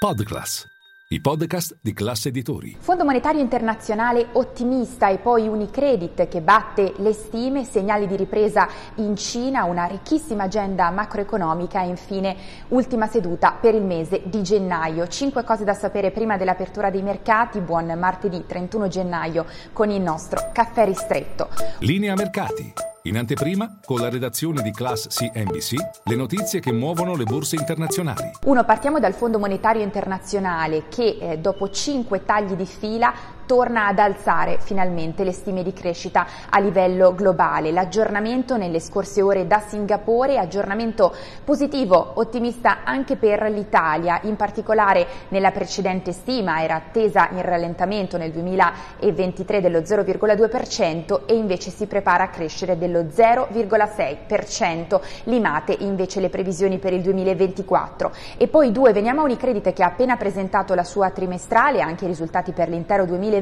Podclass, i podcast di Class Editori. Fondo Monetario Internazionale ottimista e poi Unicredit che batte le stime, segnali di ripresa in Cina, una ricchissima agenda macroeconomica e infine ultima seduta per il mese di gennaio. 5 cose da sapere prima dell'apertura dei mercati. Buon martedì 31 gennaio con il nostro caffè ristretto. Linea mercati. In anteprima, con la redazione di Class CNBC, le notizie che muovono le borse internazionali. Partiamo dal Fondo Monetario Internazionale che dopo 5 tagli di fila torna ad alzare finalmente le stime di crescita a livello globale. L'aggiornamento nelle scorse ore da Singapore, aggiornamento positivo, ottimista anche per l'Italia. In particolare nella precedente stima era attesa il rallentamento nel 2023 dello 0,2% e invece si prepara a crescere dello 0,6%. Limate invece le previsioni per il 2024. E poi veniamo a Unicredit che ha appena presentato la sua trimestrale, anche i risultati per l'intero 2022,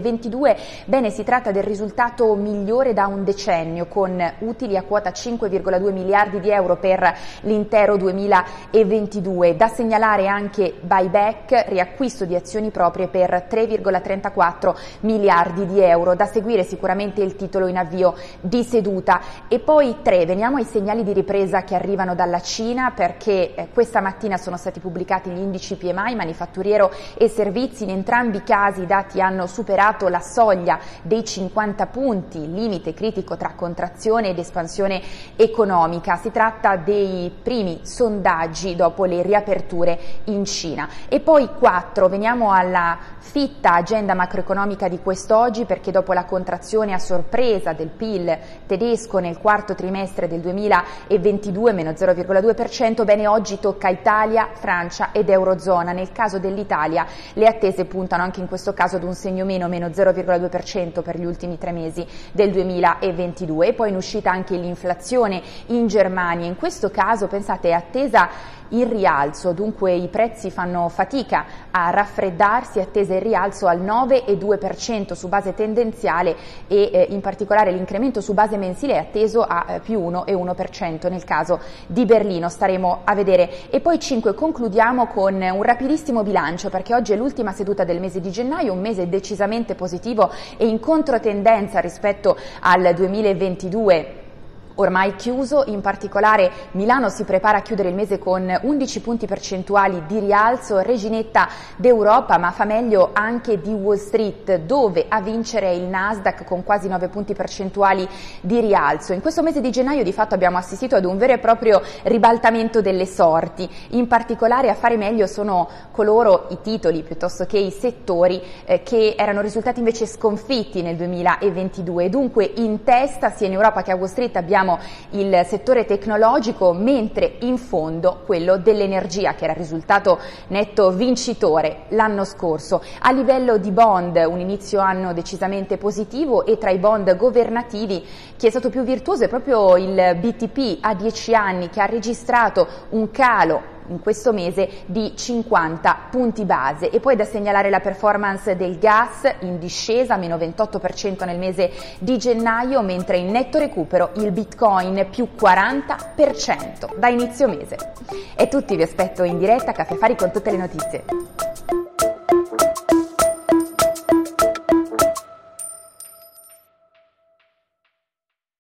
bene, si tratta del risultato migliore da un decennio, con utili a quota 5,2 miliardi di euro per l'intero 2022. Da segnalare anche buyback, riacquisto di azioni proprie per 3,34 miliardi di euro. Da seguire sicuramente il titolo in avvio di seduta. E poi veniamo ai segnali di ripresa che arrivano dalla Cina, perché questa mattina sono stati pubblicati gli indici PMI, manifatturiero e servizi. In entrambi i casi i dati hanno superato la soglia dei 50 punti, limite critico tra contrazione ed espansione economica. Si tratta dei primi sondaggi dopo le riaperture in Cina. E poi 4, veniamo alla fitta agenda macroeconomica di quest'oggi, perché dopo la contrazione a sorpresa del PIL tedesco nel quarto trimestre del 2022, meno 0,2%, bene, oggi tocca Italia, Francia ed Eurozona. Nel caso dell'Italia le attese puntano anche in questo caso ad un segno meno 0,2% per gli ultimi 3 mesi del 2022. E poi in uscita anche l'inflazione in Germania, in questo caso pensate è attesa in rialzo, dunque i prezzi fanno fatica a raffreddarsi, attesa il rialzo al 9,2% su base tendenziale e in particolare l'incremento su base mensile è atteso a più 1,1% nel caso di Berlino, staremo a vedere. E poi 5, concludiamo con un rapidissimo bilancio, perché oggi è l'ultima seduta del mese di gennaio, un mese decisamente positivo e in controtendenza rispetto al 2022. Ormai chiuso, in particolare Milano si prepara a chiudere il mese con 11 punti percentuali di rialzo, reginetta d'Europa, ma fa meglio anche di Wall Street, dove a vincere è il Nasdaq con quasi 9 punti percentuali di rialzo. In questo mese di gennaio di fatto abbiamo assistito ad un vero e proprio ribaltamento delle sorti, in particolare a fare meglio sono i titoli piuttosto che i settori che erano risultati invece sconfitti nel 2022, dunque in testa sia in Europa che a Wall Street abbiamo il settore tecnologico, mentre in fondo quello dell'energia che era il risultato netto vincitore l'anno scorso. A livello di bond un inizio anno decisamente positivo e tra i bond governativi chi è stato più virtuoso è proprio il BTP a 10 anni che ha registrato un calo in questo mese di 50 punti base. E poi da segnalare la performance del gas in discesa, meno 28% nel mese di gennaio, mentre in netto recupero il bitcoin più 40% da inizio mese. È tutto, vi aspetto in diretta a Caffè Affari con tutte le notizie.